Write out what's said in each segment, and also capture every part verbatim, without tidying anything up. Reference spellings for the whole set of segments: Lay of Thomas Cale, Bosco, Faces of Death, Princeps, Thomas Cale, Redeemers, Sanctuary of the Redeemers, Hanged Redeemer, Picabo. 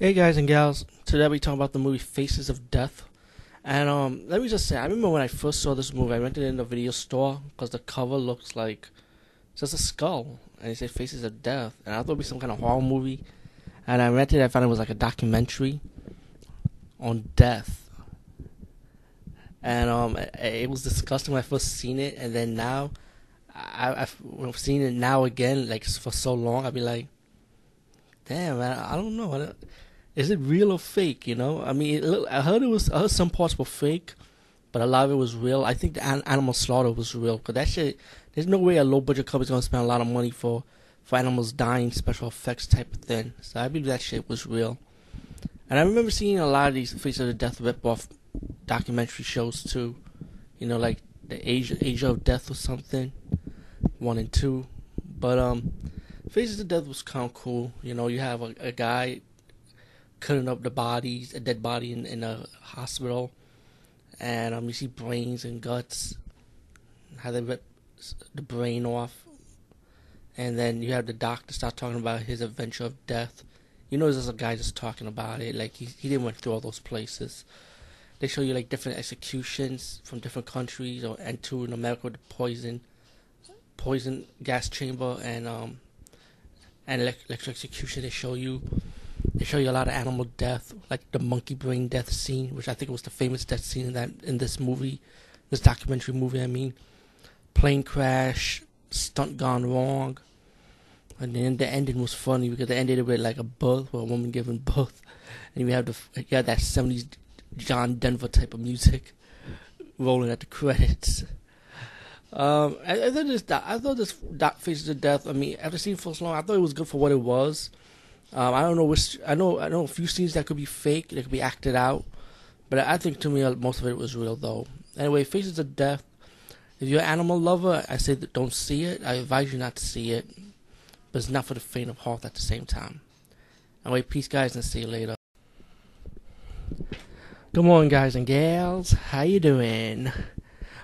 Hey guys and gals, today we're talking about the movie Faces of Death. And um, let me just say, I remember when I first saw this movie, I rented it in the video store because the cover looks like just a skull. And it said Faces of Death. And I thought it would be some kind of horror movie. And I rented it, I found it was like a documentary on death. And um, it, it was disgusting when I first seen it. And then now, I, I've, I've seen it now again, like for so long, I'd be like, damn, man, I don't know. I don't, Is it real or fake, you know? I mean, it, I heard it was, I heard some parts were fake, but a lot of it was real. I think the an, animal slaughter was real, because that shit, there's no way a low-budget company's going to spend a lot of money for, for animals dying, special effects type of thing. So I believe that shit was real. And I remember seeing a lot of these Faces of the Death rip-off documentary shows, too. You know, like the Asia, Asia of Death or something, one and two. But, um, Faces of Death was kind of cool. You know, you have a, a guy cutting up the bodies, a dead body in, in a hospital, and um, you see brains and guts, how they rip the brain off, and then you have the doctor start talking about his adventure of death. You know, there's a guy just talking about it, like he he didn't went through all those places. They show you like different executions from different countries, or and to in America with the poison, poison gas chamber, and um, and electric execution. They show you. They show you a lot of animal death, like the monkey brain death scene, which I think was the famous death scene in that in this movie, this documentary movie. I mean, plane crash, stunt gone wrong, and then the ending was funny because they ended it with like a birth, or a woman giving birth, and you have the you have that seventies John Denver type of music rolling at the credits. Um, I, I thought this, I thought this Faces of Death. I mean, after seeing it for so long, I thought it was good for what it was. Um, I don't know which, I know, I know a few scenes that could be fake, that could be acted out, but I think to me most of it was real though. Anyway, Faces of Death, if you're an animal lover, I say that don't see it, I advise you not to see it, but it's not for the faint of heart at the same time. Anyway, peace guys and see you later. Good morning guys and gals, how you doing?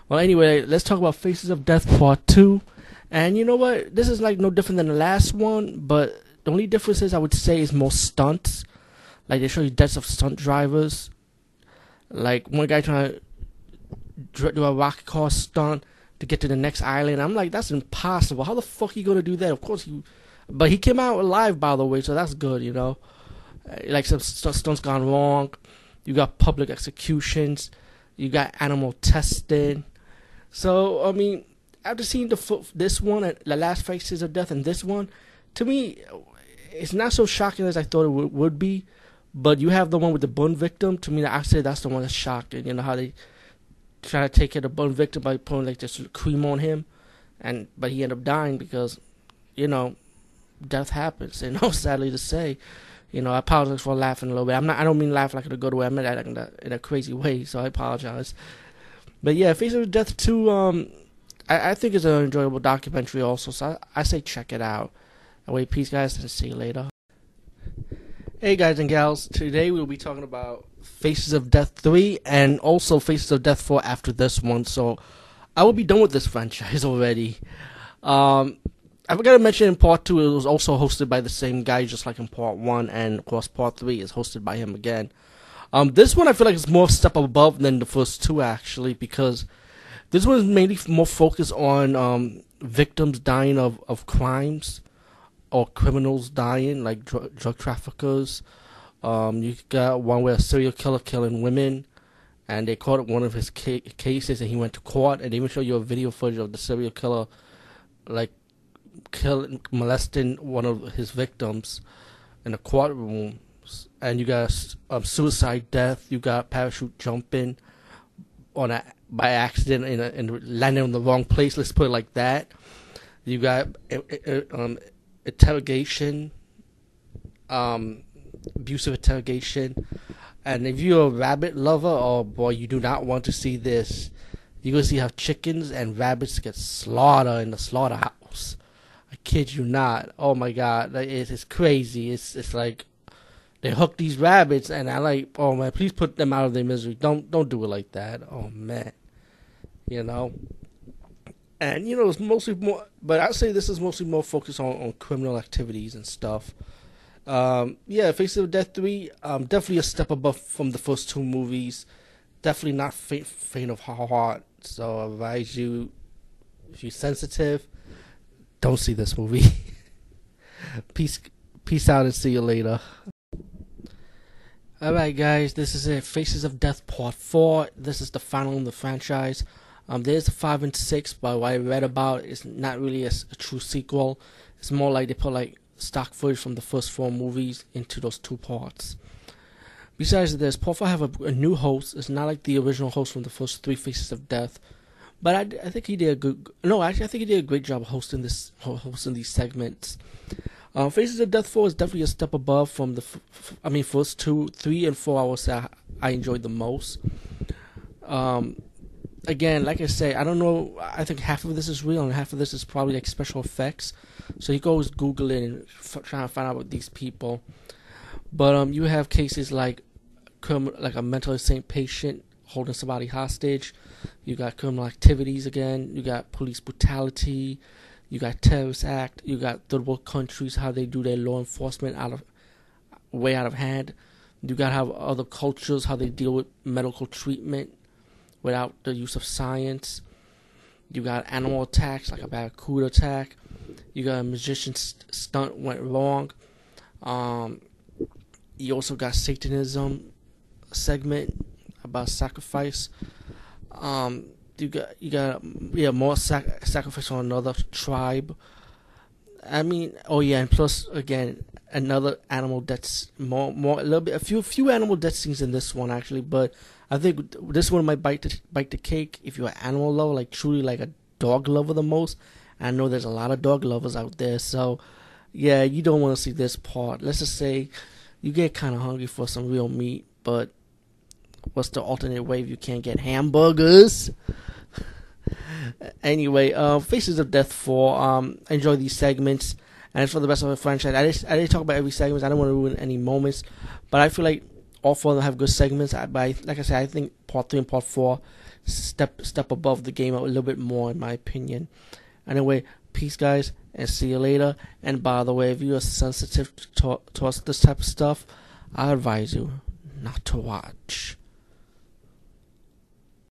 Well anyway, let's talk about Faces of Death part two, and you know what, this is like no different than the last one, but the only difference is I would say is more stunts. Like they show you deaths of stunt drivers. Like one guy trying to do a rocket car stunt to get to the next island. I'm like, that's impossible. How the fuck are you gonna do that? Of course you, but he came out alive by the way, so that's good, you know. Like some st stunts gone wrong. You got public executions. You got animal testing. So I mean, after seeing the f this one, and the last Faces of Death, and this one. To me, it's not so shocking as I thought it w would be, but you have the one with the burn victim. To me, I say that's the one that's shocking. You know how they try to take care of the burn victim by putting like this cream on him, and but he ended up dying because, you know, death happens. You know, sadly to say, you know, I apologize for laughing a little bit. I'm not. I don't mean laugh like in a good way. I meant that in a, in a crazy way. So I apologize. But yeah, Faces of Death two. Um, I, I think it's an enjoyable documentary also. So I, I say check it out. Anyway, peace guys and see you later. Hey guys and gals, today we'll be talking about Faces of Death three and also Faces of Death four after this one, so I will be done with this franchise already. Um, I forgot to mention in part two it was also hosted by the same guy just like in part one, and of course part three is hosted by him again. Um, this one I feel like is more a step above than the first two actually, because this one is mainly more focused on um, victims dying of, of crimes. Or criminals dying, like dr drug traffickers. Um, you got one where a serial killer killing women, and they caught one of his ca cases, and he went to court. And they even show you a video footage of the serial killer, like killing, molesting one of his victims in a courtroom. And you got um, suicide death. You got parachute jumping on a by accident in and landing in the wrong place. Let's put it like that. You got um. interrogation, um, abusive interrogation, and if you're a rabbit lover, oh boy, you do not want to see this. You're going to see how chickens and rabbits get slaughtered in the slaughterhouse. I kid you not. Oh my god, it's, it's crazy. It's it's like, they hook these rabbits, and I like, oh man, please put them out of their misery. Don't, don't do it like that. Oh man, you know. And, you know, it's mostly more, but I'd say this is mostly more focused on, on criminal activities and stuff. Um, yeah, Faces of Death three, um, definitely a step above from the first two movies. Definitely not faint, faint of heart. So I advise you, if you're sensitive, don't see this movie. Peace, peace out, and see you later. Alright guys, this is it. Faces of Death Part four. This is the final in the franchise. Um, there's five and six, but what I read about is not really a, a true sequel. It's more like they put like stock footage from the first four movies into those two parts. Besides this, Part four have a, a new host. It's not like the original host from the first three Faces of Death. But I, I think he did a good... No, actually I think he did a great job hosting this, hosting these segments. Um, Faces of Death four is definitely a step above from the, f f I mean, first two, three, and four. I would say I, I enjoyed the most. Um, again, like I say, I don't know. I think half of this is real, and half of this is probably like special effects. So you can always Google it and f try and find out about these people. But um, you have cases like, like a mentally insane patient holding somebody hostage. You got criminal activities again. You got police brutality. You got terrorist act. You got third world countries, how they do their law enforcement out of way out of hand. You got how other cultures, how they deal with medical treatment without the use of science. You got animal attacks like a barracuda attack. You got a magician st stunt went wrong. Um, you also got Satanism segment about sacrifice. Um, You got, you got, yeah, more sac sacrifice on another tribe. I mean, oh yeah, and plus again, another animal deaths, more, more, a little bit, a few, few animal death scenes in this one actually. But I think this one might bite the, bite the cake if you're an animal lover, like truly like a dog lover the most. I know there's a lot of dog lovers out there, so yeah, you don't want to see this part. Let's just say you get kind of hungry for some real meat, but what's the alternate way if you can't get hamburgers? Anyway, uh, Faces of Death four. Um, I enjoy these segments, and it's for the best of the franchise. I didn't, I didn't talk about every segment. I don't want to ruin any moments, but I feel like all four of them have good segments. I, but I, like I said, I think Part three and Part four step step above the game a little bit more, in my opinion. Anyway, peace, guys, and see you later. And by the way, if you are sensitive to, towards this type of stuff, I advise you not to watch.